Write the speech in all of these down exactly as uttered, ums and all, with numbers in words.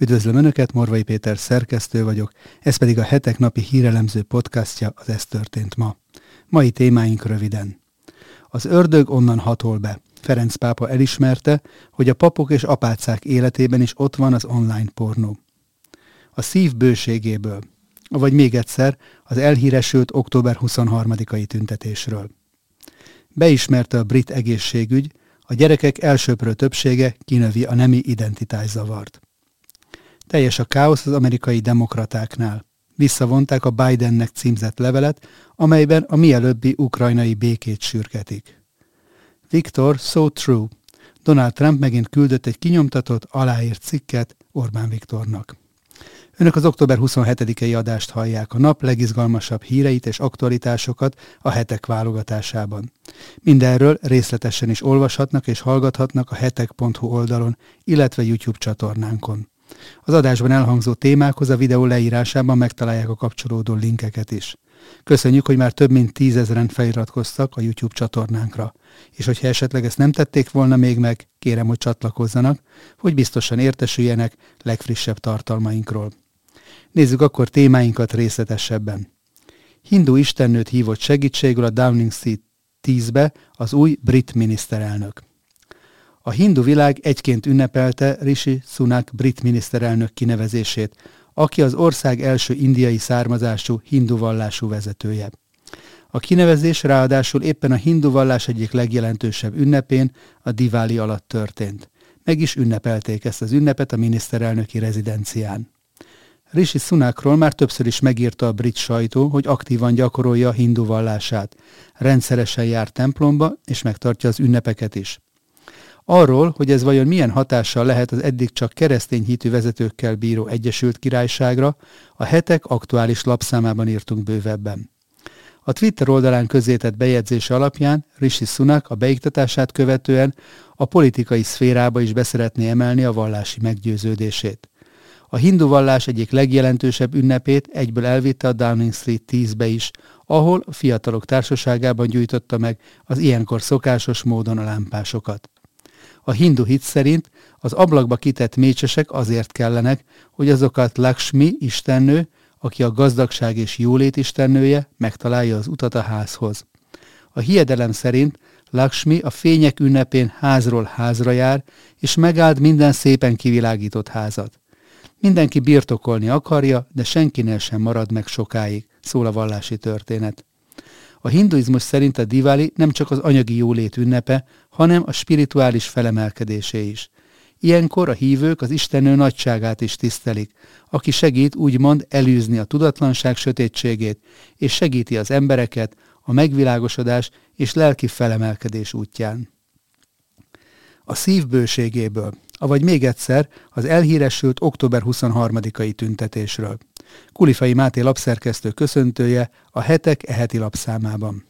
Üdvözlöm Önöket, Morvai Péter szerkesztő vagyok, ez pedig a Hetek napi hírelemző podcastja, az Ez történt ma. Mai témáink röviden. Az ördög onnan hatol be. Ferenc pápa elismerte, hogy a papok és apácák életében is ott van az online pornó. A szív bőségéből, vagy még egyszer az elhíresült október huszonharmadikai tüntetésről. Beismerte a brit egészségügy, a gyerekek elsöprő többsége kinövi a nemi identitászavart. Teljes a káosz az amerikai demokratáknál. Visszavonták a Bidennek címzett levelet, amelyben a mielőbbi ukrajnai békét sürgetik. Viktor, so true. Donald Trump megint küldött egy kinyomtatott, aláírt cikket Orbán Viktornak. Önök az október huszonhetedikei adást hallják, a nap legizgalmasabb híreit és aktualitásokat a Hetek válogatásában. Mindenről részletesen is olvashatnak és hallgathatnak a hetek pont hu oldalon, illetve YouTube csatornánkon. Az adásban elhangzó témákhoz a videó leírásában megtalálják a kapcsolódó linkeket is. Köszönjük, hogy már több mint tízezeren feliratkoztak a YouTube csatornánkra, és hogyha esetleg ezt nem tették volna még meg, kérem, hogy csatlakozzanak, hogy biztosan értesüljenek legfrissebb tartalmainkról. Nézzük akkor témáinkat részletesebben. Hindu istennőt hívott segítségül a Downing Street tízbe az új brit miniszterelnök. A hindu világ egyként ünnepelte Rishi Sunak brit miniszterelnök kinevezését, aki az ország első indiai származású hindu vallású vezetője. A kinevezés ráadásul éppen a hindu vallás egyik legjelentősebb ünnepén, a Diwali alatt történt. Meg is ünnepelték ezt az ünnepet a miniszterelnöki rezidencián. Rishi Sunakról már többször is megírta a brit sajtó, hogy aktívan gyakorolja a hindu vallását. Rendszeresen jár templomba és megtartja az ünnepeket is. Arról, hogy ez vajon milyen hatással lehet az eddig csak keresztény hitű vezetőkkel bíró Egyesült Királyságra, a Hetek aktuális lapszámában írtunk bővebben. A Twitter oldalán közzétett bejegyzése alapján Rishi Sunak a beiktatását követően a politikai szférába is beszeretné emelni a vallási meggyőződését. A hindu vallás egyik legjelentősebb ünnepét egyből elvitte a Downing Street tízbe is, ahol a fiatalok társaságában gyújtotta meg az ilyenkor szokásos módon a lámpásokat. A hindu hit szerint az ablakba kitett mécsesek azért kellenek, hogy azokat Lakshmi istennő, aki a gazdagság és jólét istennője, megtalálja az utat a házhoz. A hiedelem szerint Lakshmi a fények ünnepén házról házra jár, és megáld minden szépen kivilágított házat. Mindenki birtokolni akarja, de senkinél sem marad meg sokáig, szól a vallási történet. A hinduizmus szerint a Diwali nem csak az anyagi jólét ünnepe, hanem a spirituális felemelkedésé is. Ilyenkor a hívők az istennő nagyságát is tisztelik, aki segít úgymond elűzni a tudatlanság sötétségét, és segíti az embereket a megvilágosodás és lelki felemelkedés útján. A szív bőségéből, avagy még egyszer az elhíresült október huszonharmadikai tüntetésről. Kulifai Máté lapszerkesztő köszöntője a Hetek eheti lapszámában.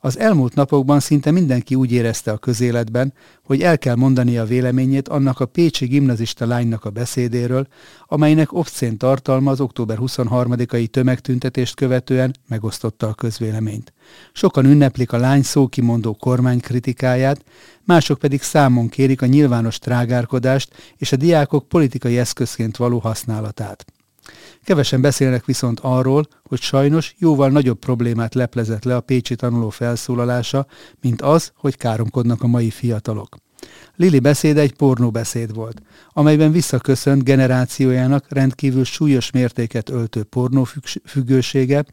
Az elmúlt napokban szinte mindenki úgy érezte a közéletben, hogy el kell mondania véleményét annak a pécsi gimnazista lánynak a beszédéről, amelynek obszén tartalma az október huszonharmadikai tömegtüntetést követően megosztotta a közvéleményt. Sokan ünneplik a lány szókimondó kormány kritikáját, mások pedig számon kérik a nyilvános trágárkodást és a diákok politikai eszközként való használatát. Kevesen beszélnek viszont arról, hogy sajnos jóval nagyobb problémát leplezett le a pécsi tanuló felszólalása, mint az, hogy káromkodnak a mai fiatalok. Lili beszéde egy pornóbeszéd volt, amelyben visszaköszönt generációjának rendkívül súlyos mértéket öltő pornófüggősége,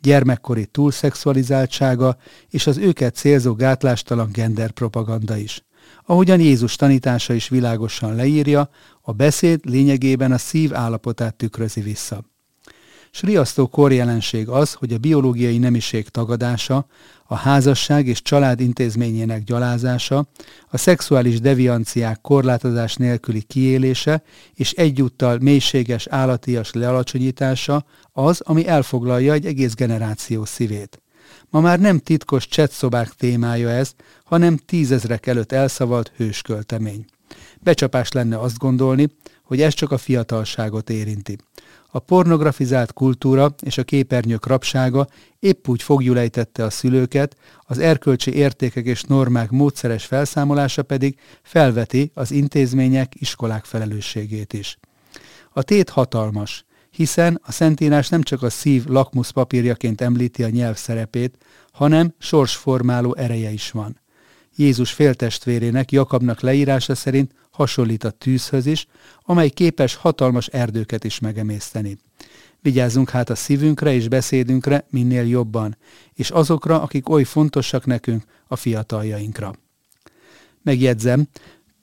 gyermekkori túlszexualizáltsága és az őket célzó gátlástalan genderpropaganda is. Ahogyan Jézus tanítása is világosan leírja, a beszéd lényegében a szív állapotát tükrözi vissza. S riasztó korjelenség az, hogy a biológiai nemiség tagadása, a házasság és család intézményének gyalázása, a szexuális devianciák korlátozás nélküli kiélése és egyúttal mélységes állatias lealacsonyítása az, ami elfoglalja egy egész generáció szívét. Ma már nem titkos csetszobák témája ez, hanem tízezrek előtt elszavalt hősköltemény. Becsapás lenne azt gondolni, hogy ez csak a fiatalságot érinti. A pornografizált kultúra és a képernyők rabsága épp úgy foglyulejtette a szülőket, az erkölcsi értékek és normák módszeres felszámolása pedig felveti az intézmények, iskolák felelősségét is. A tét hatalmas, hiszen a Szentírás nem csak a szív lakmuszpapírjaként említi a nyelv szerepét, hanem sorsformáló ereje is van. Jézus féltestvérének, Jakabnak leírása szerint hasonlít a tűzhöz is, amely képes hatalmas erdőket is megemészteni. Vigyázzunk hát a szívünkre és beszédünkre minél jobban, és azokra, akik oly fontosak nekünk, a fiataljainkra. Megjegyzem,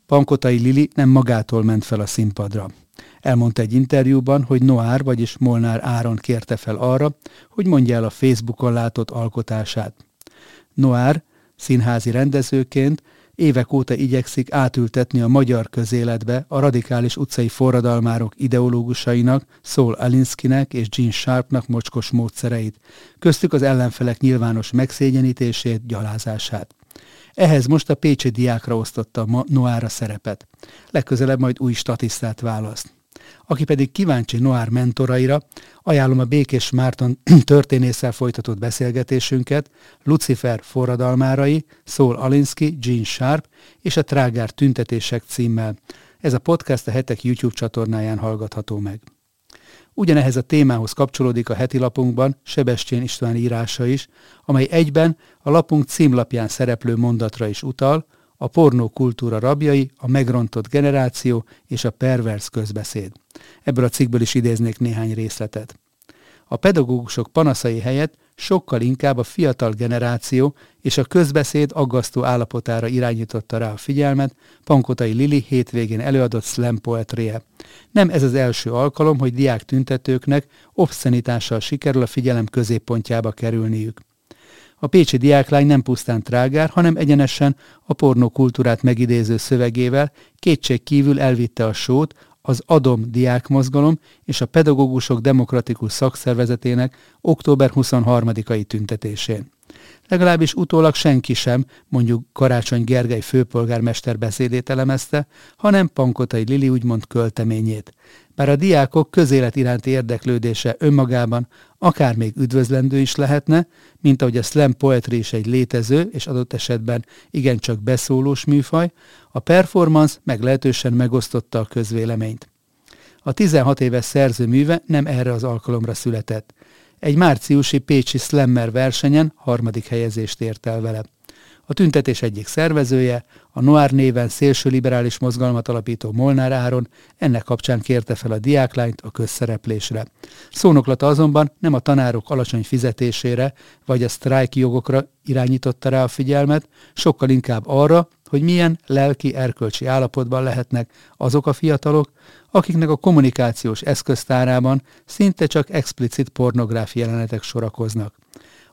Pankotai Lili nem magától ment fel a színpadra. Elmondta egy interjúban, hogy Noár, vagyis Molnár Áron kérte fel arra, hogy mondja el a Facebookon látott alkotását. Noár színházi rendezőként évek óta igyekszik átültetni a magyar közéletbe a radikális utcai forradalmárok ideológusainak, Saul Alinskynek és Gene Sharpnak mocskos módszereit, köztük az ellenfelek nyilvános megszégyenítését, gyalázását. Ehhez most a pécsi diákra osztotta Noár a szerepet. Legközelebb majd új statisztát választ. Aki pedig kíváncsi Noár mentoraira, ajánlom a Békés Márton történésszel folytatott beszélgetésünket Lucifer forradalmárai, Saul Alinsky, Gene Sharp és a trágár tüntetések címmel. Ez a podcast a Hetek YouTube csatornáján hallgatható meg. Ugyanehhez a témához kapcsolódik a heti lapunkban Sebestyén István írása is, amely egyben a lapunk címlapján szereplő mondatra is utal, a pornókultúra rabjai, a megrontott generáció és a pervers közbeszéd. Ebből a cikkből is idéznék néhány részletet. A pedagógusok panaszai helyett sokkal inkább a fiatal generáció és a közbeszéd aggasztó állapotára irányította rá a figyelmet Pankotai Lili hétvégén előadott slam poetrie. Nem ez az első alkalom, hogy diák tüntetőknek obszenitással sikerül a figyelem középpontjába kerülniük. A pécsi diáklány nem pusztán trágár, hanem egyenesen a pornókultúrát megidéző szövegével kétség kívül elvitte a sót az Adom diákmozgalom és a pedagógusok demokratikus szakszervezetének október huszonharmadikai tüntetésén. Legalábbis utólag senki sem, mondjuk Karácsony Gergely főpolgármester beszédét elemezte, hanem Pankotai Lili úgymond költeményét. Bár a diákok közélet iránti érdeklődése önmagában akár még üdvözlendő is lehetne, mint ahogy a slam poetry is egy létező és adott esetben igencsak beszólós műfaj, a performance meglehetősen megosztotta a közvéleményt. A tizenhat éves szerző műve nem erre az alkalomra született. Egy márciusi pécsi slammer versenyen harmadik helyezést ért el vele. A tüntetés egyik szervezője, a Noár néven szélső liberális mozgalmat alapító Molnár Áron ennek kapcsán kérte fel a diáklányt a közszereplésre. Szónoklata azonban nem a tanárok alacsony fizetésére vagy a sztrájk jogokra irányította rá a figyelmet, sokkal inkább arra, hogy milyen lelki, erkölcsi állapotban lehetnek azok a fiatalok, akiknek a kommunikációs eszköztárában szinte csak explicit pornográf jelenetek sorakoznak.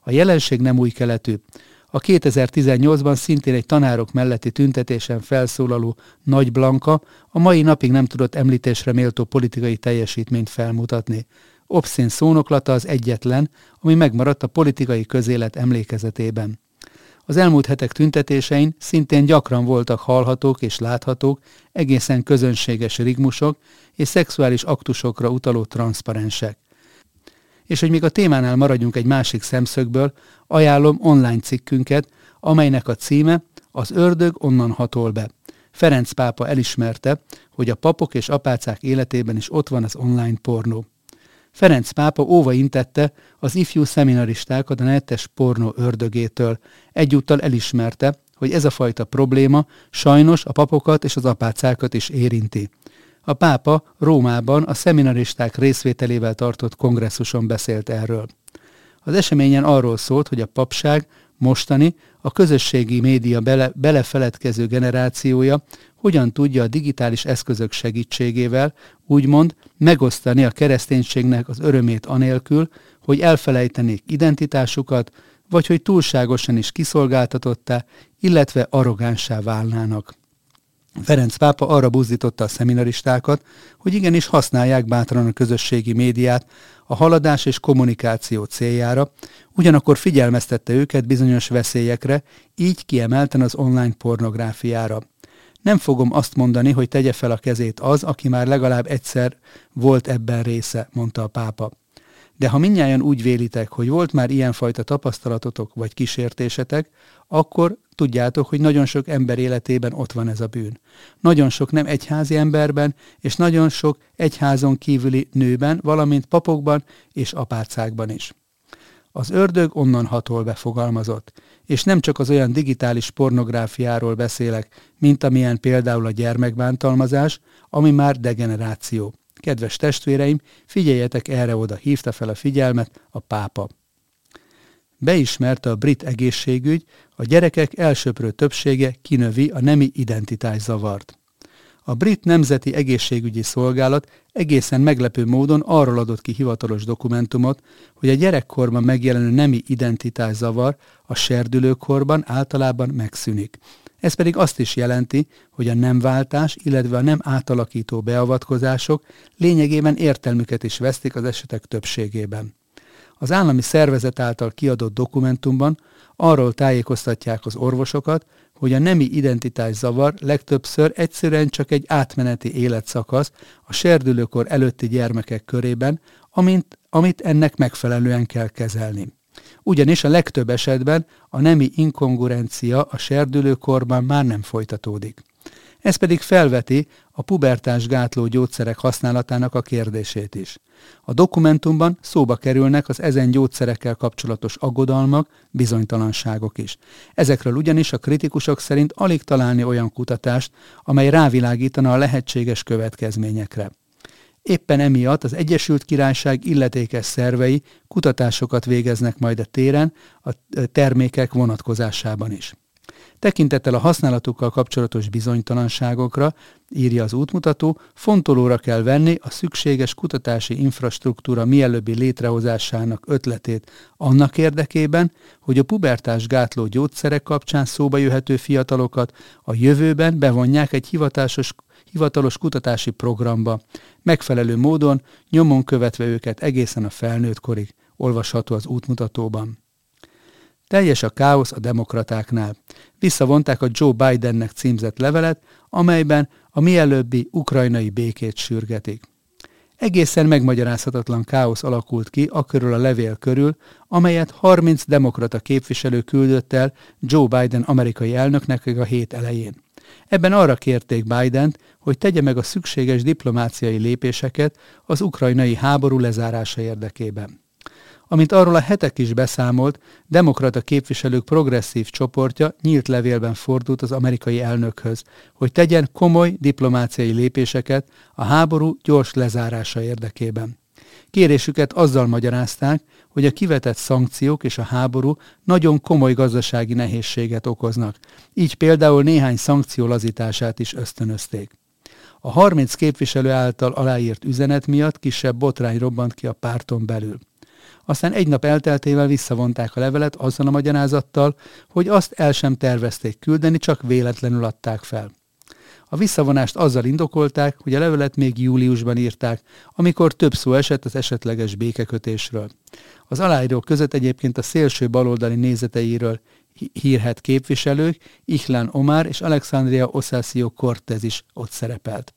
A jelenség nem új keletű. A kétezer-tizennyolcban szintén egy tanárok melletti tüntetésen felszólaló Nagy Blanka a mai napig nem tudott említésre méltó politikai teljesítményt felmutatni. Obszén szónoklata az egyetlen, ami megmaradt a politikai közélet emlékezetében. Az elmúlt hetek tüntetésein szintén gyakran voltak hallhatók és láthatók egészen közönséges rigmusok és szexuális aktusokra utaló transzparensek. És hogy még a témánál maradjunk egy másik szemszögből, ajánlom online cikkünket, amelynek a címe Az ördög onnan hatol be. Ferenc pápa elismerte, hogy a papok és apácák életében is ott van az online pornó. Ferenc pápa óva intette az ifjú szeminaristákat a netes pornó ördögétől. Egyúttal elismerte, hogy ez a fajta probléma sajnos a papokat és az apácákat is érinti. A pápa Rómában a szeminaristák részvételével tartott kongresszuson beszélt erről. Az eseményen arról szólt, hogy a papság mostani, a közösségi média bele, belefeledkező generációja hogyan tudja a digitális eszközök segítségével úgymond megosztani a kereszténységnek az örömét anélkül, hogy elfelejtenék identitásukat, vagy hogy túlságosan is kiszolgáltatottá, illetve arrogánsá válnának. Ferenc pápa arra buzdította a szeminaristákat, hogy igenis használják bátran a közösségi médiát a haladás és kommunikáció céljára, ugyanakkor figyelmeztette őket bizonyos veszélyekre, így kiemelten az online pornográfiára. Nem fogom azt mondani, hogy tegye fel a kezét az, aki már legalább egyszer volt ebben része, mondta a pápa. de ha mindnyájan úgy vélitek, hogy volt már ilyenfajta tapasztalatotok vagy kísértésetek, akkor tudjátok, hogy nagyon sok ember életében ott van ez a bűn. Nagyon sok nem egyházi emberben, és nagyon sok egyházon kívüli nőben, valamint papokban és apácákban is. Az ördög onnan hatol be, fogalmazott, és nem csak az olyan digitális pornográfiáról beszélek, mint amilyen például a gyermekbántalmazás, ami már degeneráció. Kedves testvéreim, figyeljetek erre-oda, hívta fel a figyelmet a pápa. Beismerte a brit egészségügy, a gyerekek elsöprő többsége kinövi a nemi identitászavart. A brit nemzeti egészségügyi szolgálat egészen meglepő módon arról adott ki hivatalos dokumentumot, hogy a gyerekkorban megjelenő nemi identitászavar a serdülőkorban általában megszűnik. Ez pedig azt is jelenti, hogy a nemváltás, illetve a nem átalakító beavatkozások lényegében értelmüket is vesztik az esetek többségében. Az állami szervezet által kiadott dokumentumban arról tájékoztatják az orvosokat, hogy a nemi identitászavar legtöbbször egyszerűen csak egy átmeneti életszakasz a serdülőkor előtti gyermekek körében, amint, amit ennek megfelelően kell kezelni. Ugyanis a legtöbb esetben a nemi inkongruencia a serdülőkorban már nem folytatódik. Ez pedig felveti a pubertás gátló gyógyszerek használatának a kérdését is. A dokumentumban szóba kerülnek az ezen gyógyszerekkel kapcsolatos aggodalmak, bizonytalanságok is. Ezekről ugyanis a kritikusok szerint alig találni olyan kutatást, amely rávilágítana a lehetséges következményekre. Éppen emiatt az Egyesült Királyság illetékes szervei kutatásokat végeznek majd a téren, a termékek vonatkozásában is. Tekintettel a használatukkal kapcsolatos bizonytalanságokra, írja az útmutató, fontolóra kell venni a szükséges kutatási infrastruktúra mielőbbi létrehozásának ötletét annak érdekében, hogy a pubertás gátló gyógyszerek kapcsán szóba jöhető fiatalokat a jövőben bevonják egy hivatásos hivatalos kutatási programba, megfelelő módon nyomon követve őket egészen a felnőtt korig, olvasható az útmutatóban. Teljes a káosz a demokratáknál. Visszavonták a Joe Bidennek címzett levelet, amelyben a mielőbbi ukrajnai békét sürgetik. Egészen megmagyarázhatatlan káosz alakult ki akörül a levél körül, amelyet harminc demokrata képviselő küldött el Joe Biden amerikai elnöknek a hét elején. Ebben arra kérték Bident, hogy tegye meg a szükséges diplomáciai lépéseket az ukrajnai háború lezárása érdekében. Amint arról a hetek is beszámolt, demokrata képviselők progresszív csoportja nyílt levélben fordult az amerikai elnökhöz, hogy tegyen komoly diplomáciai lépéseket a háború gyors lezárása érdekében. Kérésüket azzal magyarázták, hogy a kivetett szankciók és a háború nagyon komoly gazdasági nehézséget okoznak, így például néhány szankció lazítását is ösztönözték. A harminc képviselő által aláírt üzenet miatt kisebb botrány robbant ki a párton belül. Aztán egy nap elteltével visszavonták a levelet azzal a magyarázattal, hogy azt el sem tervezték küldeni, csak véletlenül adták fel. A visszavonást azzal indokolták, hogy a levelet még júliusban írták, amikor több szó esett az esetleges békekötésről. Az aláírók között egyébként a szélső baloldali nézeteiről hírhedt képviselők, Ikhlan Omar és Alexandria Ossászio Cortez is ott szerepelt.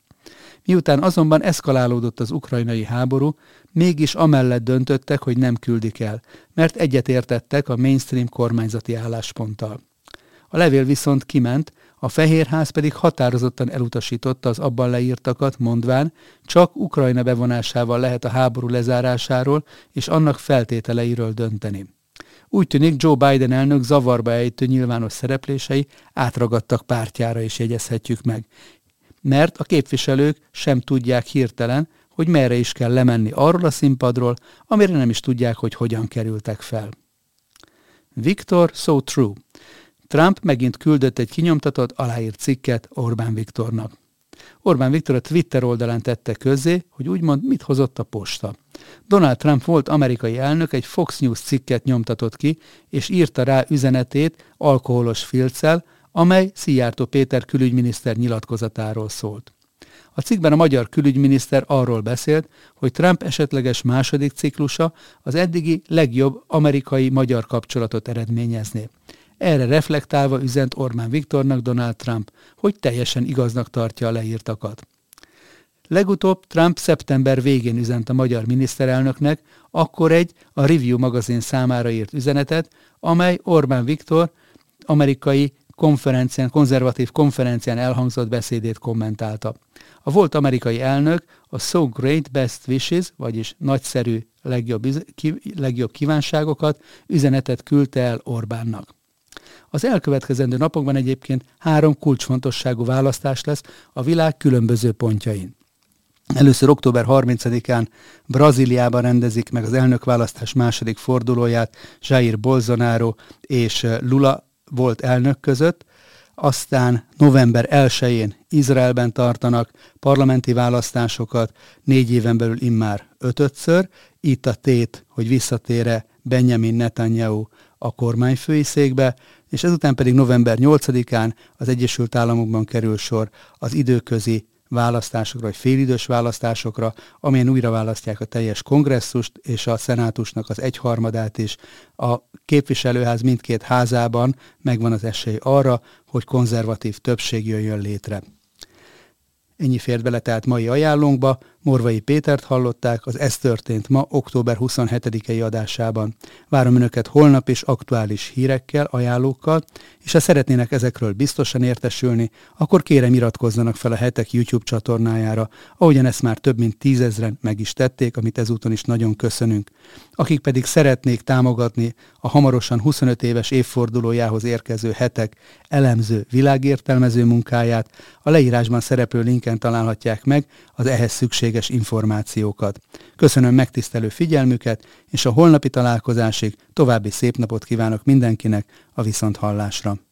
Miután azonban eszkalálódott az ukrajnai háború, mégis amellett döntöttek, hogy nem küldik el, mert egyetértettek a mainstream kormányzati állásponttal. A levél viszont kiment, a Fehérház pedig határozottan elutasította az abban leírtakat, mondván, csak Ukrajna bevonásával lehet a háború lezárásáról és annak feltételeiről dönteni. Úgy tűnik, Joe Biden elnök zavarba ejtő nyilvános szereplései átragadtak pártjára is, jegyezhetjük meg, mert a képviselők sem tudják hirtelen, hogy merre is kell lemenni arról a színpadról, amire nem is tudják, hogy hogyan kerültek fel. Viktor so true. Trump megint küldött egy kinyomtatott, aláírt cikket Orbán Viktornak. Orbán Viktor a Twitter oldalán tette közzé, hogy úgymond mit hozott a posta. Donald Trump volt amerikai elnök, egy Fox News cikket nyomtatott ki, és írta rá üzenetét alkoholos filccel, amely Szijjártó Péter külügyminiszter nyilatkozatáról szólt. A cikkben a magyar külügyminiszter arról beszélt, hogy Trump esetleges második ciklusa az eddigi legjobb amerikai-magyar kapcsolatot eredményezné. Erre reflektálva üzent Orbán Viktornak Donald Trump, hogy teljesen igaznak tartja a leírtakat. Legutóbb Trump szeptember végén üzent a magyar miniszterelnöknek, akkor egy a Review magazin számára írt üzenetet, amely Orbán Viktor amerikai konferencián, konzervatív konferencián elhangzott beszédét kommentálta. A volt amerikai elnök a So Great Best Wishes, vagyis nagyszerű legjobb, legjobb kívánságokat, üzenetet küldte el Orbánnak. Az elkövetkezendő napokban egyébként három kulcsfontosságú választás lesz a világ különböző pontjain. Először október harmincadikán Brazíliában rendezik meg az elnökválasztás második fordulóját Jair Bolsonaro és Lula volt elnök között, aztán november elsején Izraelben tartanak parlamenti választásokat, négy éven belül immár ötödször. Itt a tét, hogy visszatér-e Benjamin Netanyahu a kormányfői székbe, és ezután pedig november nyolcadikán az Egyesült Államokban kerül sor az időközi választásokra, vagy félidős választásokra, amelyen újra választják a teljes kongresszust és a szenátusnak az egyharmadát is. A képviselőház mindkét házában megvan az esély arra, hogy konzervatív többség jöjjön létre. Ennyi fért bele tehát mai ajánlónkba. Morvai Pétert hallották az Ez történt ma október huszonhetedikei adásában. Várom önöket holnap is aktuális hírekkel, ajánlókkal, és ha szeretnének ezekről biztosan értesülni, akkor kérem iratkozzanak fel a Hetek YouTube csatornájára, ahogyan ezt már több mint tízezren meg is tették, amit ezúton is nagyon köszönünk. Akik pedig szeretnék támogatni a hamarosan huszonöt éves évfordulójához érkező Hetek elemző világértelmező munkáját, a leírásban szereplő linken találhatják meg az ehhez szükséges információkat. Köszönöm megtisztelő figyelmüket, és a holnapi találkozásig további szép napot kívánok mindenkinek, a viszonthallásra.